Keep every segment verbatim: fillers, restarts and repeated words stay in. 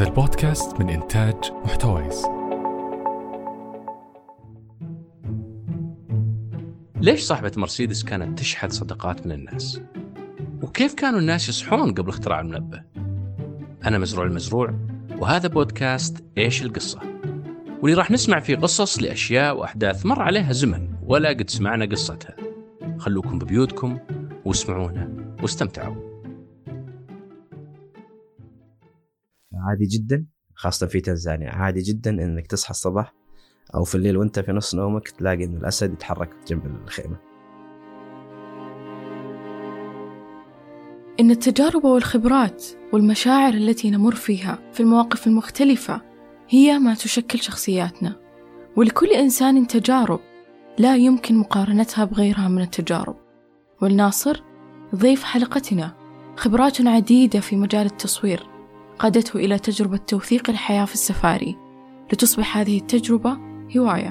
هذا البودكاست من إنتاج محتوايز. ليش صاحبة مرسيدس كانت تشحذ صدقات من الناس؟ وكيف كانوا الناس يصحون قبل اختراع المنبه؟ أنا مزروع المزروع، وهذا بودكاست إيش القصة؟ واللي راح نسمع فيه قصص لأشياء وأحداث مر عليها زمن ولا قد سمعنا قصتها. خلوكم ببيوتكم واسمعونا واستمتعوا. عادي جدا، خاصة في تنزانيا، عادي جدا انك تصحى الصباح او في الليل وانت في نص نومك تلاقي ان الاسد يتحرك جنب الخيمة. ان التجارب والخبرات والمشاعر التي نمر فيها في المواقف المختلفة هي ما تشكل شخصياتنا، ولكل انسان تجارب لا يمكن مقارنتها بغيرها من التجارب. والناصر ضيف حلقتنا خبرات عديدة في مجال التصوير قادته إلى تجربة توثيق الحياة في السفاري لتصبح هذه التجربة هواية.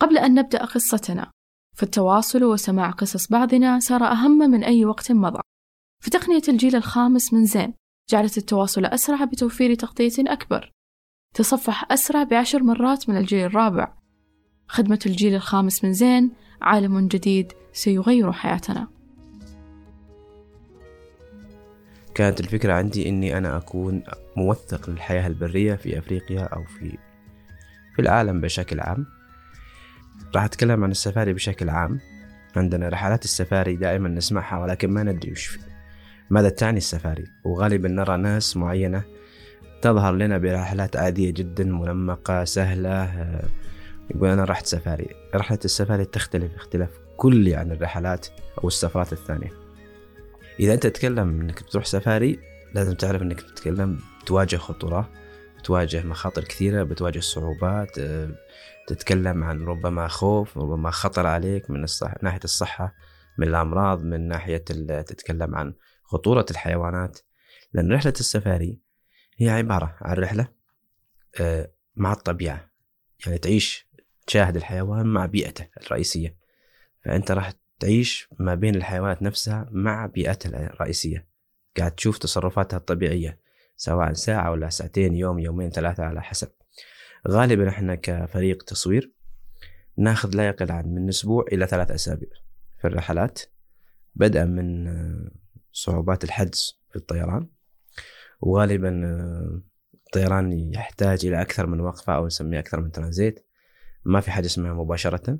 قبل أن نبدأ قصتنا، فالتواصل وسماع قصص بعضنا صار أهم من أي وقت مضى، فتقنية الجيل الخامس من زين جعلت التواصل أسرع بتوفير تغطية أكبر، تصفح أسرع بعشر مرات من الجيل الرابع. خدمة الجيل الخامس من زين عالم جديد سيغير حياتنا. كانت الفكرة عندي أني أنا أكون موثق للحياة البرية في أفريقيا أو في في العالم بشكل عام. راح أتكلم عن السفاري بشكل عام. عندنا رحلات السفاري دائما نسمعها ولكن ما ندري وش فيه، ماذا تعني السفاري، وغالبا نرى ناس معينة تظهر لنا برحلات عادية جدا منمقة سهلة يقول أنا رحت سفاري. رحلة السفاري تختلف اختلاف كلي عن الرحلات أو السفرات الثانية. إذا أنت تتكلم أنك بتروح سفاري لازم تعرف أنك بتتكلم بتواجه خطورة، بتواجه مخاطر كثيرة، بتواجه صعوبات، تتكلم عن ربما خوف، ربما خطر عليك من الصح... ناحية الصحة، من الأمراض، من ناحية ال... تتكلم عن خطورة الحيوانات. لأن رحلة السفاري هي عبارة عن رحلة مع الطبيعة، يعني تعيش تشاهد الحيوان مع بيئته الرئيسية، فأنت راح تعيش ما بين الحيوانات نفسها مع بيئتها الرئيسية، قاعد تشوف تصرفاتها الطبيعية سواء ساعة ولا ساعتين، يوم يومين ثلاثة على حسب. غالبا احنا كفريق تصوير ناخذ لا يقل عن من أسبوع إلى ثلاث أسابيع في الرحلات، بدءا من صعوبات الحجز في الطيران، وغالبا الطيران يحتاج إلى أكثر من وقفة أو نسميه أكثر من ترانزيت، ما في حاجة اسمها مباشرة،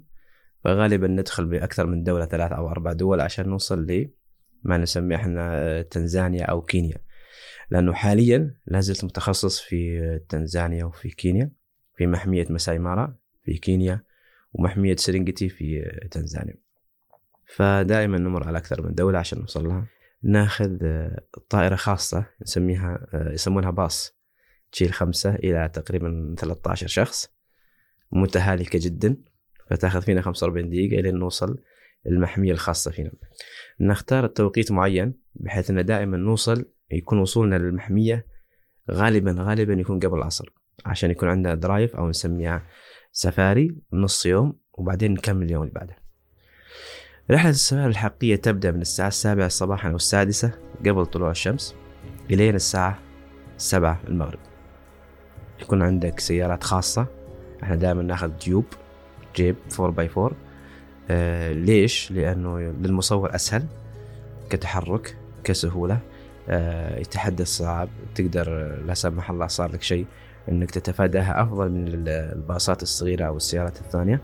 فغالباً ندخل بأكثر من دولة، ثلاث أو أربع دول، عشان نوصل لي ما نسميه إحنا تنزانيا أو كينيا. لأنه حالياً لازلت متخصص في تنزانيا وفي كينيا، في محمية مساي مارا في كينيا ومحمية سيرينغيتي في تنزانيا، فدائماً نمر على أكثر من دولة عشان نوصل لها. ناخذ طائرة خاصة نسميها يسمونها باص، تشيل خمسة إلى تقريباً ثلاثة عشر شخص، متهالكة جدا، فتأخذ فينا خمسة وأربعين دقيقة لين نوصل المحمية الخاصة فينا. نختار التوقيت معين بحيث أن دائما نوصل، يكون وصولنا للمحمية غالبا غالبا يكون قبل العصر، عشان يكون عندنا درايف أو نسميها سفاري نص يوم، وبعدين نكمل اليوم اللي بعده. رحلة السفاري الحقيقية تبدأ من الساعة السابعة صباحا أو السادسة قبل طلوع الشمس إلين الساعة السابعة المغرب. يكون عندك سيارات خاصة، احنا دائما ناخذ ديوب جيب فور باي فور. آه ليش؟ لأنه للمصور أسهل كتحرك، كسهولة، آه يتحدى الصعاب، تقدر لا سمح الله صار لك شيء أنك تتفاداها أفضل من الباصات الصغيرة أو السيارات الثانية.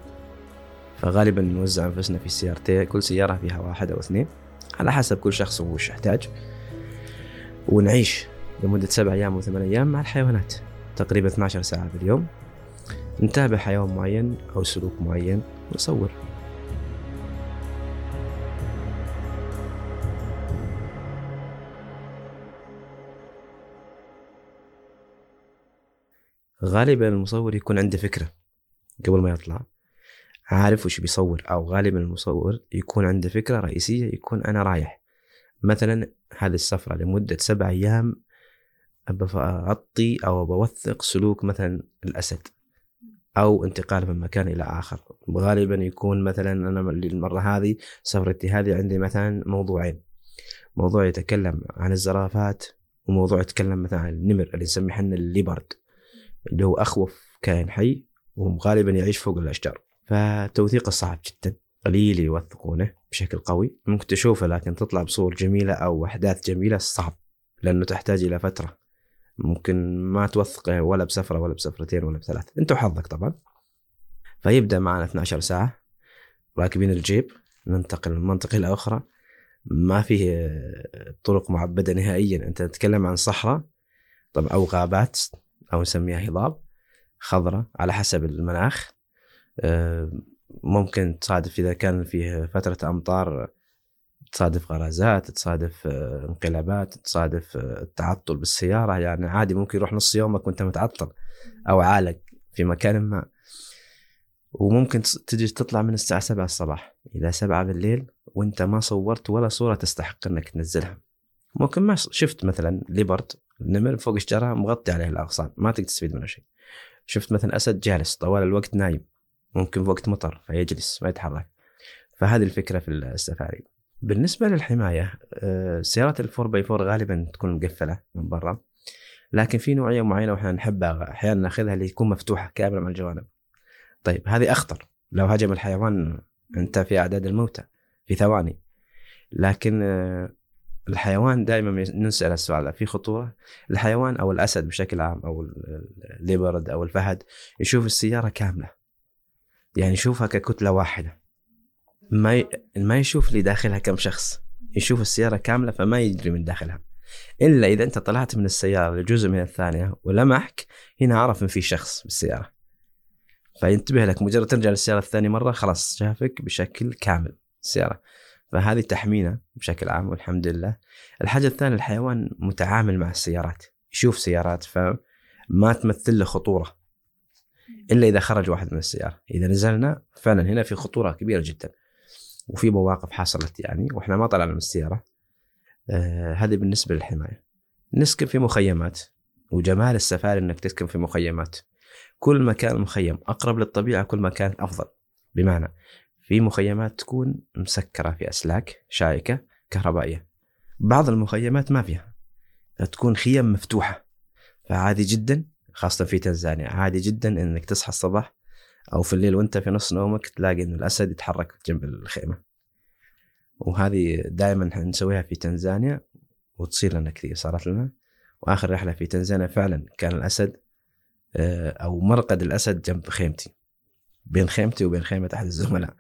فغالبا نوزع أنفسنا في سيارتين، كل سيارة فيها واحد أو اثنين على حسب كل شخص وش يحتاج، ونعيش لمدة سبع أيام وثمان أيام مع الحيوانات، تقريبا اثنتي عشرة ساعة باليوم، نتابع حيوان معين أو سلوك معين ونصور. غالبا المصور يكون عنده فكرة قبل ما يطلع، عارف وش بيصور، أو غالبا المصور يكون عنده فكرة رئيسية، يكون أنا رايح مثلا هذه السفرة لمدة سبع أيام أغطي أو بوثق سلوك مثلا الأسد أو انتقال من مكان إلى آخر. غالبا يكون مثلا أنا المرة هذه سفرتي هذه عندي مثلا موضوعين، موضوع يتكلم عن الزرافات، وموضوع يتكلم مثلا عن النمر اللي نسميه احنا الليبرد اللي هو أخوف كائن حي وغالبا يعيش فوق الأشجار. فتوثيقه صعب جدا، قليل يوثقونه بشكل قوي. ممكن تشوفه لكن تطلع بصور جميلة أو أحداث جميلة صعب، لأنه تحتاج إلى فترة، ممكن ما توثقه ولا بسفرة ولا بسفرتين ولا بثلاث، أنت وحظك طبعا. فيبدأ معنا اثنتي عشرة ساعة راكبين الجيب، ننتقل من منطقة إلى أخرى، ما فيه طرق معبدة نهائيا. أنت تتكلم عن صحراء طبعا أو غابات أو نسميها هضاب خضرة على حسب المناخ. ممكن تصادف إذا كان فيه فترة أمطار تصادف غرازات، تصادف انقلابات، تصادف التعطل بالسيارة. يعني عادي ممكن يروح نص يومك وانت متعطل أو عالق في مكان ما. وممكن تجي تطلع من الساعة سبعة الصباح إلى سبعة بالليل وانت ما صورت ولا صورة تستحق أنك تنزلها. ممكن ما شفت مثلا ليبرد النمر فوق الشجرة مغطي عليه الأغصان، ما تقدر تستفيد منه شيء. شفت مثلا أسد جالس طوال الوقت نايم، ممكن في وقت مطر فيجلس ما يتحرك. فهذه الفكرة في السفاري. بالنسبة للحماية، سيارات الفور باي فور غالبا تكون مقفلة من برا، لكن في نوعية معينة وإحنا نحبها أحيانا نأخذها اللي يكون مفتوحة كاملة من الجوانب. طيب هذه أخطر، لو هجم الحيوان أنت في أعداد الموتى في ثواني. لكن الحيوان دائما نسأل السؤال، في خطورة؟ الحيوان أو الأسد بشكل عام أو الليبرد أو الفهد يشوف السيارة كاملة، يعني يشوفها ككتلة واحدة، ما ي... ما يشوف لي داخلها كم شخص، يشوف السيارة كاملة فما يجري من داخلها. إلا إذا أنت طلعت من السيارة لجزء من الثانية ولمحك، هنا عرف إن في شخص بالسيارة، فينتبه لك. مجرد ترجع للسيارة الثانية مرة خلاص شافك بشكل كامل السيارة. فهذه تحمينا بشكل عام والحمد لله. الحاجة الثانية، الحيوان متعامل مع السيارات، يشوف سيارات فما تمثل له خطورة إلا إذا خرج واحد من السيارة. إذا نزلنا فعلا هنا في خطورة كبيرة جدا، وفي مواقف حصلت يعني وإحنا ما طلعنا من السيارة. آه هذه بالنسبة للحماية. نسكن في مخيمات، وجمال السفاري أنك تسكن في مخيمات. كل مكان مخيم أقرب للطبيعة كل مكان أفضل، بمعنى في مخيمات تكون مسكرة في أسلاك شائكة كهربائية، بعض المخيمات ما فيها، تكون خيم مفتوحة. فعادي جدا، خاصة في تنزانيا، عادي جدا أنك تصحى الصباح أو في الليل وأنت في نص نومك تلاقي أن الأسد يتحرك جنب الخيمة. وهذه دائما نسويها في تنزانيا وتصير لنا كثير، صارت لنا. وآخر رحلة في تنزانيا فعلا كان الأسد أو مرقد الأسد جنب خيمتي، بين خيمتي وبين خيمة أحد الزملاء.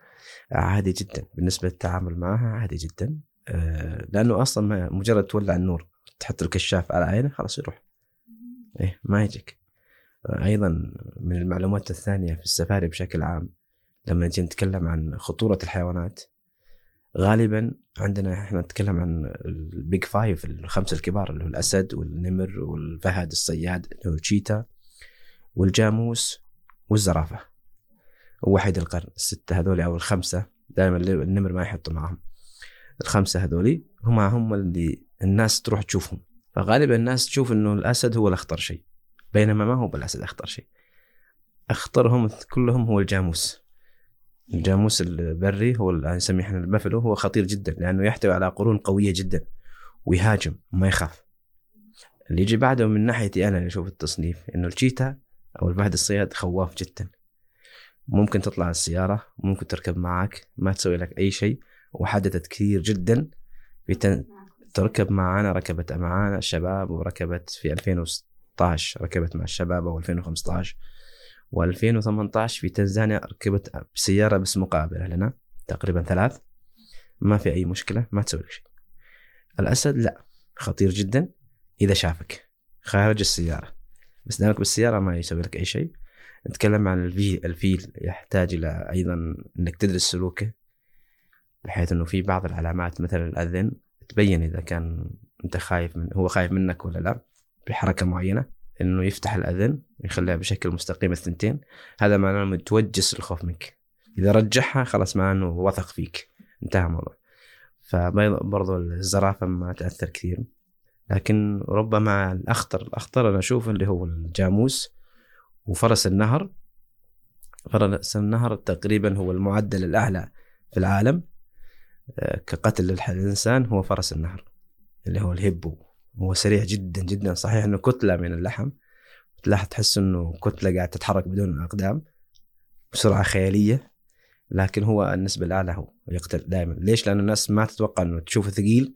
عادي جدا بالنسبة للتعامل معها، عادي جدا، لأنه أصلا مجرد تولع النور تحط الكشاف على عينه خلاص يروح، إيه ما يجيك. أيضا من المعلومات الثانية في السفاري بشكل عام، لما نجي نتكلم عن خطورة الحيوانات غالبا عندنا إحنا نتكلم عن البيج فايف، الخمسة الكبار، اللي هو الأسد والنمر والفهد الصياد اللي هو الشيتا والجاموس والزرافة ووحيد القرن. الستة هذولي أو الخمسة، دائما النمر ما يحطوا معهم، الخمسة هذولي هم هم اللي الناس تروح تشوفهم. فغالبا الناس تشوف إنه الأسد هو الأخطر شيء، بينما ما هو بالأسد أخطر شيء. أخطرهم كلهم هو الجاموس. الجاموس البري هو اللي نسميه إحنا البافلو، هو خطير جدا لأنه يحتوي على قرون قوية جدا ويهاجم وما يخاف. اللي يجي بعده من ناحيتي أنا اللي أشوف التصنيف إنه الشيتا أو الفهد الصياد خواف جدا، ممكن تطلع السيارة، ممكن تركب معك، ما تسوي لك أي شيء. وحدثت كثير جدا، بتن... تركب معنا، ركبت معنا الشباب، وركبت في ألفين وستة عشر ركبت مع الشباب، أو ألفين وخمسة عشر وألفين وثمانية عشر في تنزانيا ركبت بسيارة بس مقابلة لنا تقريبا ثلاث، ما في أي مشكلة، ما تسوي لك شيء. الأسد لا، خطير جدا، إذا شافك خارج السيارة بس دامك بالسيارة ما يسوي لك أي شيء. نتكلم عن الفيل. الفيل يحتاج إلى أيضا أنك تدرس سلوكه، بحيث أنه في بعض العلامات مثل الأذن تبين إذا كان أنت خايف من هو خايف منك ولا لا، بحركة معينة أنه يفتح الأذن ويخليها بشكل مستقيم الثنتين، هذا معناه أنه متوجس الخوف منك. إذا رجحها خلاص معناه أنه وثق فيك، انتهى الموضوع. فبرضو الزرافة ما تأثر كثير، لكن ربما الأخطر الأخطر أنا أشوف اللي هو الجاموس وفرس النهر. فرس النهر تقريبا هو المعدل الأعلى في العالم كقتل للإنسان، هو فرس النهر. اللي هو الهيبو، هو سريع جدا جدا. صحيح انه كتله من اللحم، تلاحظ تحس انه كتله قاعده تتحرك بدون اقدام بسرعه خياليه، لكن هو النسبه الاعلى هو يقتل دائما. ليش؟ لان الناس ما تتوقع انه تشوفه ثقيل،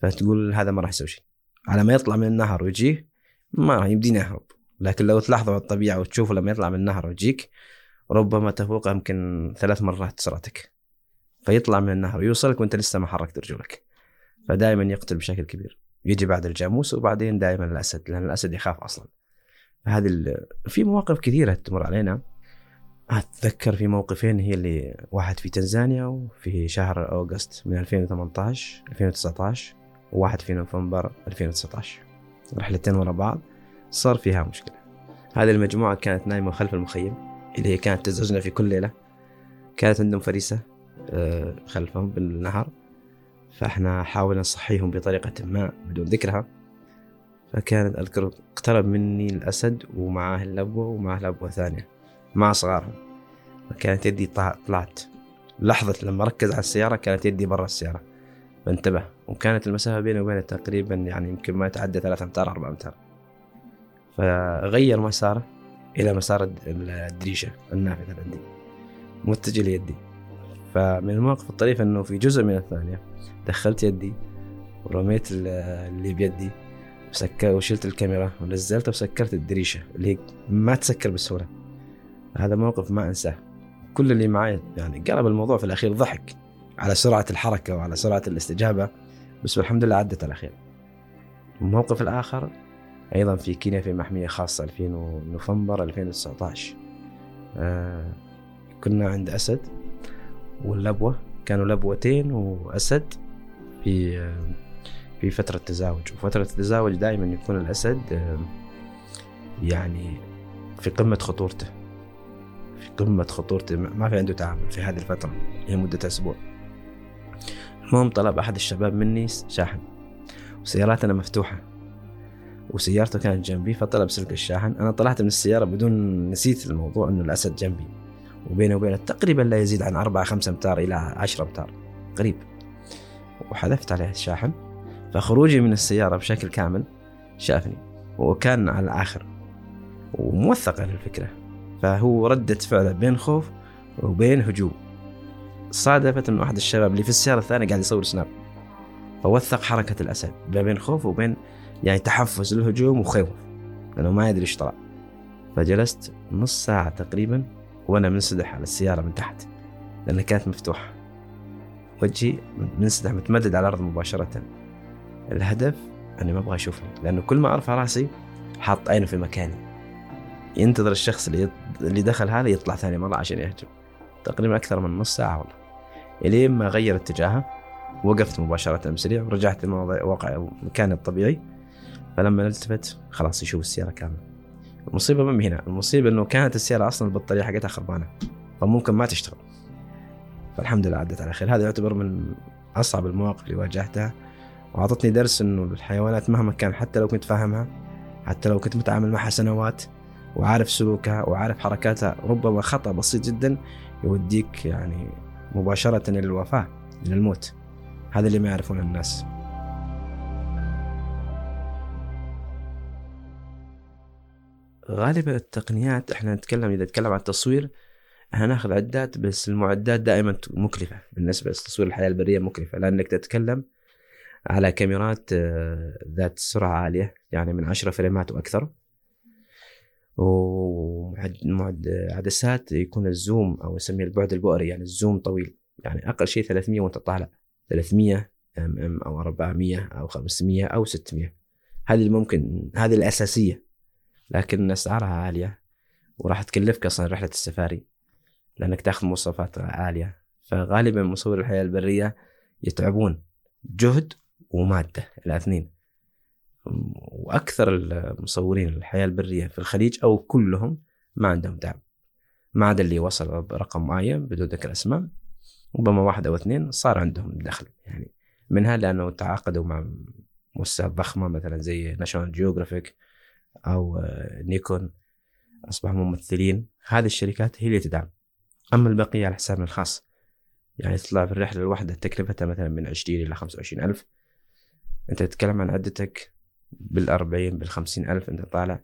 فتقول هذا ما راح يسوي شيء، على ما يطلع من النهر ويجيه ما راح يبدي يهرب. لكن لو تلاحظه على الطبيعه وتشوفه لما يطلع من النهر ويجيك ربما تفوق يمكن ثلاث مرات سرعتك، فيطلع من النهر ويوصلك وانت لسه ما حركت رجلك. فدائما يقتل بشكل كبير، يجي بعد الجاموس وبعدين دائما الاسد، لان الاسد يخاف اصلا. هذه ال... في مواقف كثيره تمر علينا. اتذكر في موقفين هي اللي، واحد في تنزانيا وفي شهر اوغست من ألفين وثمانية عشر ألفين وتسعة عشر، وواحد في نوفمبر ألفين وتسعة عشر. رحلتين ورا بعض صار فيها مشكله. هذه المجموعه كانت نايمه خلف المخيم اللي هي كانت تزعجنا في كل ليله، كانت عندهم فريسه خلفهم بالنهر، فاحنا حاولنا نصحيهم بطريقه ما بدون ذكرها. فكانت اذكر اقترب مني الاسد ومعاه اللبوه ومعاه لبوه ثانيه مع صغارهم، فكانت يدي طلعت لحظه لما ركز على السياره كانت يدي برا السياره فانتبه، وكانت المسافه بيني وبينه تقريبا يعني يمكن ما يتعدى ثلاثة امتار أربعة امتار، فغير مساره الى مسار الدريشه النافذه عندي متجه ليدي. فمن المواقف الطريف انه في جزء من الثانيه دخلت يدي ورميت اللي بيدي وسكرت وشلت الكاميرا ونزلتها وسكرت الدريشه اللي ما تسكر بسهوله. هذا موقف ما انساه، كل اللي معي يعني قلب الموضوع في الاخير ضحك على سرعه الحركه وعلى سرعه الاستجابه، بس الحمد لله عدت على خير. الموقف الاخر ايضا في كينيا في محميه خاصه ألفين نوفمبر ألفين وتسعة عشر، آه كنا عند اسد واللبوه، كانوا لبوتين واسد في آه في فتره تزاوج، وفتره التزاوج دائما يكون الاسد آه يعني في قمه خطورته في قمه خطورته ما في عنده تعامل في هذه الفتره، هي مده اسبوع. المهم طلب احد الشباب مني شاحن، وسياراتنا مفتوحه وسيارته كانت جنبي، فطلب سلك الشاحن. أنا طلعت من السيارة بدون نسيت الموضوع أنه الأسد جنبي، وبينه وبينه تقريبا لا يزيد عن أربعة خمسة أمتار إلى عشرة أمتار قريب، وحذفت عليه الشاحن. فخروجي من السيارة بشكل كامل شافني، وكان على الآخر وموثق الفكرة، فهو ردة فعله بين خوف وبين هجوم. صادفت أن أحد الشباب اللي في السيارة الثانية قاعد يصور سناب، فوثق حركة الأسد بين خوف وبين يعني تحفز للهجوم وخوف لأنه ما يدري إيش طلع. فجلست نص ساعة تقريبا وأنا منسدح على السيارة من تحت، لأنها كانت مفتوحة، وجهي منسدح متمدد على الأرض مباشرة. الهدف أني ما أبغى أشوفني، لأنه كل ما أرفع رأسي حاط عينه في مكاني ينتظر الشخص اللي اللي دخل هذا يطلع ثاني مرة عشان يهجم. تقريبا أكثر من نص ساعة والله، إلين ما غير اتجاهه وقفت مباشرة بسرعة ورجعت للواقع مكاني الطبيعي. فلما التفت خلاص يشوف السيارة كاملة. المصيبة ما هنا، المصيبة انه كانت السيارة اصلا البطارية حقتها خربانة، فممكن ما تشتغل. فالحمد لله عدت على خير. هذا يعتبر من اصعب المواقف اللي واجهتها، واعطتني درس انه الحيوانات مهما كان، حتى لو كنت فاهمها، حتى لو كنت متعامل معها سنوات وعارف سلوكها وعارف حركاتها، ربما خطأ بسيط جدا يوديك يعني مباشرة للوفاة للموت. هذا اللي ما يعرفونه الناس. غالبا التقنيات احنا نتكلم، اذا نتكلم عن التصوير هناخذ عدات، بس المعدات دائما مكلفه بالنسبه لتصوير الحياه البريه، مكلفه لانك تتكلم على كاميرات ذات سرعه عاليه، يعني من عشرة فريمات واكثر، وعدسات يكون الزوم او نسميه البعد البؤري، يعني الزوم طويل، يعني اقل شيء ثلاثمية وانت طالع، ثلاثمية ام ام او أربعمية او خمسمية او ستمية. هذه ممكن، هذه الاساسيه، لكن أسعارها عالية وراح تكلفك أصلاً رحلة السفاري لأنك تأخذ مواصفات عالية. فغالباً مصور الحياة البرية يتعبون جهد ومادة الاثنين، وأكثر المصورين الحياة البرية في الخليج أو كلهم ما عندهم دعم، ما عدا اللي وصل برقم معين بدون ذكر أسماء، ربما واحد أو اثنين صار عندهم دخل يعني منها، لأنه تعاقدوا مع مؤسسات ضخمة مثلاً زي نشان جيوفغرافيك أو نيكون، أصبحوا ممثلين. هذه الشركات هي اللي تدعم، أما البقية على حسابنا الخاص. يعني تطلع في الرحلة الواحدة تكلفتها مثلا من عشرين إلى خمسة وعشرين ألف، انت تتكلم عن عدتك بالأربعين بالخمسين ألف انت طالع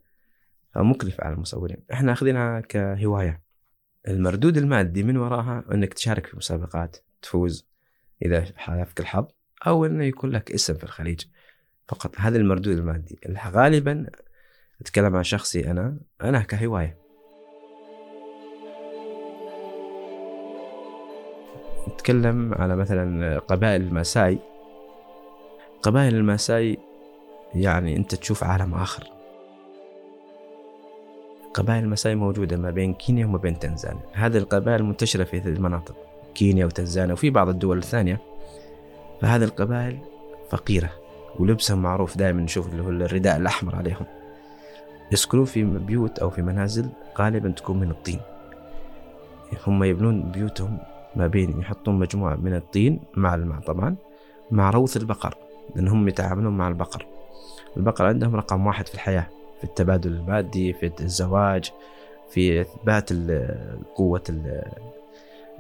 مكلف على المصورين. احنا اخذينها كهواية. المردود المادي من وراها انك تشارك في مسابقات تفوز اذا حالفك الحظ، او انه يكون لك اسم في الخليج فقط. هذا المردود المادي غالبا. اتكلم عن شخصي انا انا كهواية. نتكلم على مثلا قبائل الماساي. قبائل الماساي يعني أنت تشوف عالم آخر. قبائل الماساي موجودة ما بين كينيا وما بين تنزانيا. هذه القبائل منتشرة في المناطق كينيا وتنزانيا وفي بعض الدول الثانية. فهذه القبائل فقيرة ولبسهم معروف، دائما نشوف اللي هو الرداء الأحمر عليهم. يسكنون في بيوت أو في منازل غالبا تكون من الطين. هم يبنون بيوتهم ما بين يحطون مجموعة من الطين مع الماء طبعا، مع روث البقر، لأنهم يتعاملون مع البقر. البقر عندهم رقم واحد في الحياة، في التبادل المادي، في الزواج، في إثبات القوة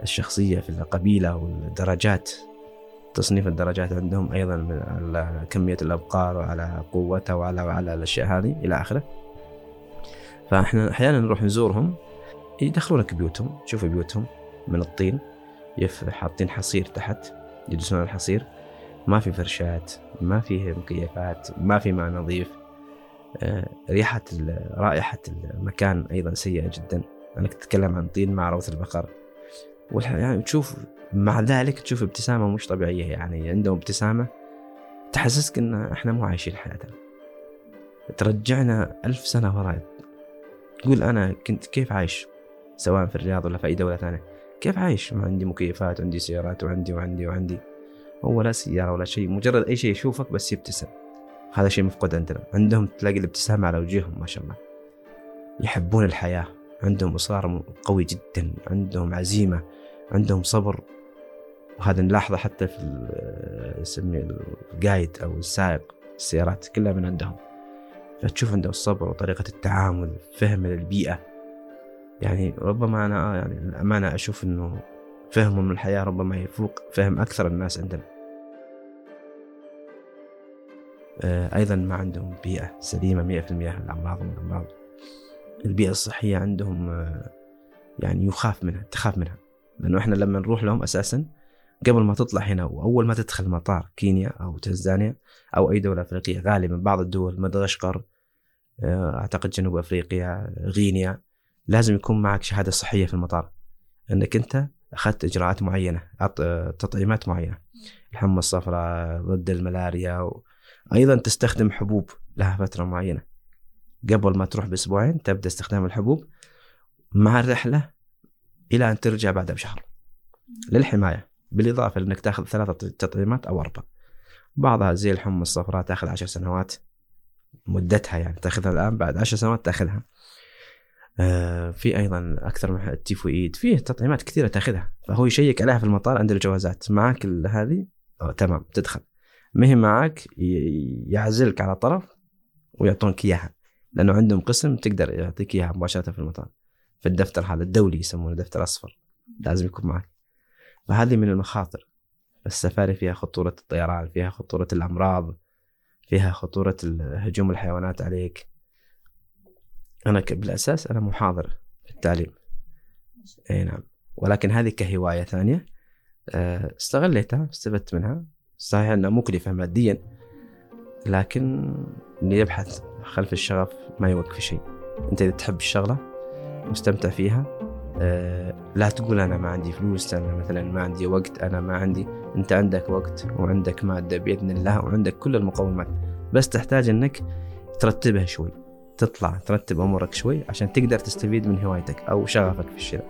الشخصية في القبيلة والدرجات. تصنيف الدرجات عندهم أيضا من على كمية الأبقار وعلى قوتها وعلى وعلى الأشياء هذه إلى آخره. فإحنا أحيانا نروح نزورهم، يدخلونك بيوتهم، تشوف بيوتهم من الطين، حاطين حصير تحت، يجلسون على الحصير، ما في فرشات، ما فيه مكيفات، ما في ماء نظيف. ريحة رائحة المكان أيضا سيئة جدا، أنك تتكلم عن طين مع روث البقر. يعني تشوف مع ذلك تشوف ابتسامة مش طبيعية، يعني عندهم ابتسامة تحسسك إن إحنا مو عايشين حياتنا، ترجعنا ألف سنة وراء. تقول أنا كنت كيف عايش، سواء في الرياض ولا في أي دولة ثانية، كيف عايش؟ ما عندي مكيفات، عندي سيارات، وعندي وعندي وعندي هو لا سيارة ولا شيء، مجرد أي شيء يشوفك بس يبتسم. هذا شيء مفقود عندنا. عندهم تلاقي الابتسامة على وجههم ما شاء الله، يحبون الحياة، عندهم إصرار قوي جدا، عندهم عزيمة، عندهم صبر. وهذا نلاحظه حتى في نسميه القائد أو السائق، السيارات كلها من عندهم. فتشوف عندهم الصبر وطريقة التعامل، فهم للبيئة. يعني ربما أنا يعني الأمانة أشوف إنه فهمهم من الحياة ربما يفوق فهم أكثر الناس عندنا. أيضا ما عندهم بيئة سليمة مئة في المئة، الأمراض من الأمراض. البيئة الصحية عندهم يعني يخاف منها، تخاف منها، لأنه إحنا لما نروح لهم أساسا قبل ما تطلع هنا وأول ما تدخل مطار كينيا أو تنزانيا أو أي دولة أفريقية، غالبا بعض الدول مدغشقر، أعتقد جنوب أفريقيا، غينيا، لازم يكون معك شهادة صحية في المطار أنك أنت أخذت إجراءات معينة، تطعيمات معينة، الحمى الصفراء ضد الملاريا، وأيضا تستخدم حبوب لها فترة معينة. قبل ما تروح بأسبوعين تبدأ استخدام الحبوب مع الرحلة إلى أن ترجع بعد بشهر للحماية، بالإضافة لأنك تأخذ ثلاثة تطعيمات أو أربعة. بعضها زي الحمى الصفراء تأخذ عشر سنوات مدتها، يعني تأخذها الآن بعد عشر سنوات تأخذها. في أيضا أكثر من التيفويد، فيه تطعيمات كثيرة تأخذها، فهو يشيك عليها في المطار عند الجوازات. معك هذه تمام تدخل، مهم معك يعزلك على طرف ويعطونك إياها، لأنه عندهم قسم تقدر يعطيك إياها مباشرة في المطار، في الدفتر هذا الدولي يسمونه دفتر أصفر، لازم يكون معك. فهذه من المخاطر. السفاري فيها خطورة الطيران، فيها خطورة الأمراض، فيها خطورة هجوم الحيوانات عليك. أنا بالأساس أنا محاضر في التعليم، أي نعم، ولكن هذه كهواية ثانية استغليتها، استفدت منها. صحيح أنها مكلفة ماديا، لكن اللي يبحث خلف الشغف ما يوقف شيء. أنت إذا تحب الشغلة مستمتع فيها، لا تقول أنا ما عندي فلوس، أنا مثلا ما عندي وقت، أنا ما عندي. أنت عندك وقت وعندك مادة بإذن الله وعندك كل المقومات، بس تحتاج أنك ترتبها شوي، تطلع ترتب أمورك شوي عشان تقدر تستفيد من هوايتك أو شغفك في الشراء.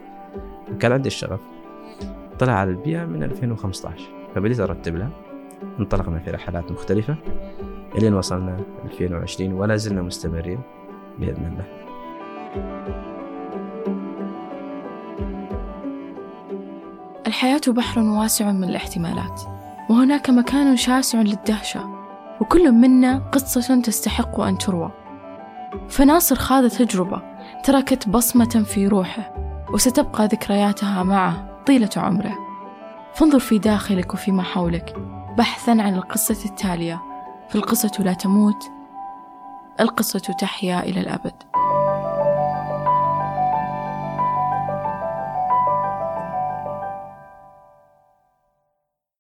كان عندي الشغف، طلع على البيئة من ألفين وخمسة عشر، فبديت أرتب لها. انطلقنا في رحلات مختلفة إلين وصلنا ألفين وعشرين، ولا زلنا مستمرين بإذن الله. الحياة بحر واسع من الاحتمالات، وهناك مكان شاسع للدهشة، وكل منا قصة تستحق أن تروى. فناصر خاض تجربة تركت بصمة في روحه، وستبقى ذكرياتها معه طيلة عمره. فانظر في داخلك وفيما حولك بحثاً عن القصة التالية فالقصة لا تموت، القصة تحيا إلى الأبد.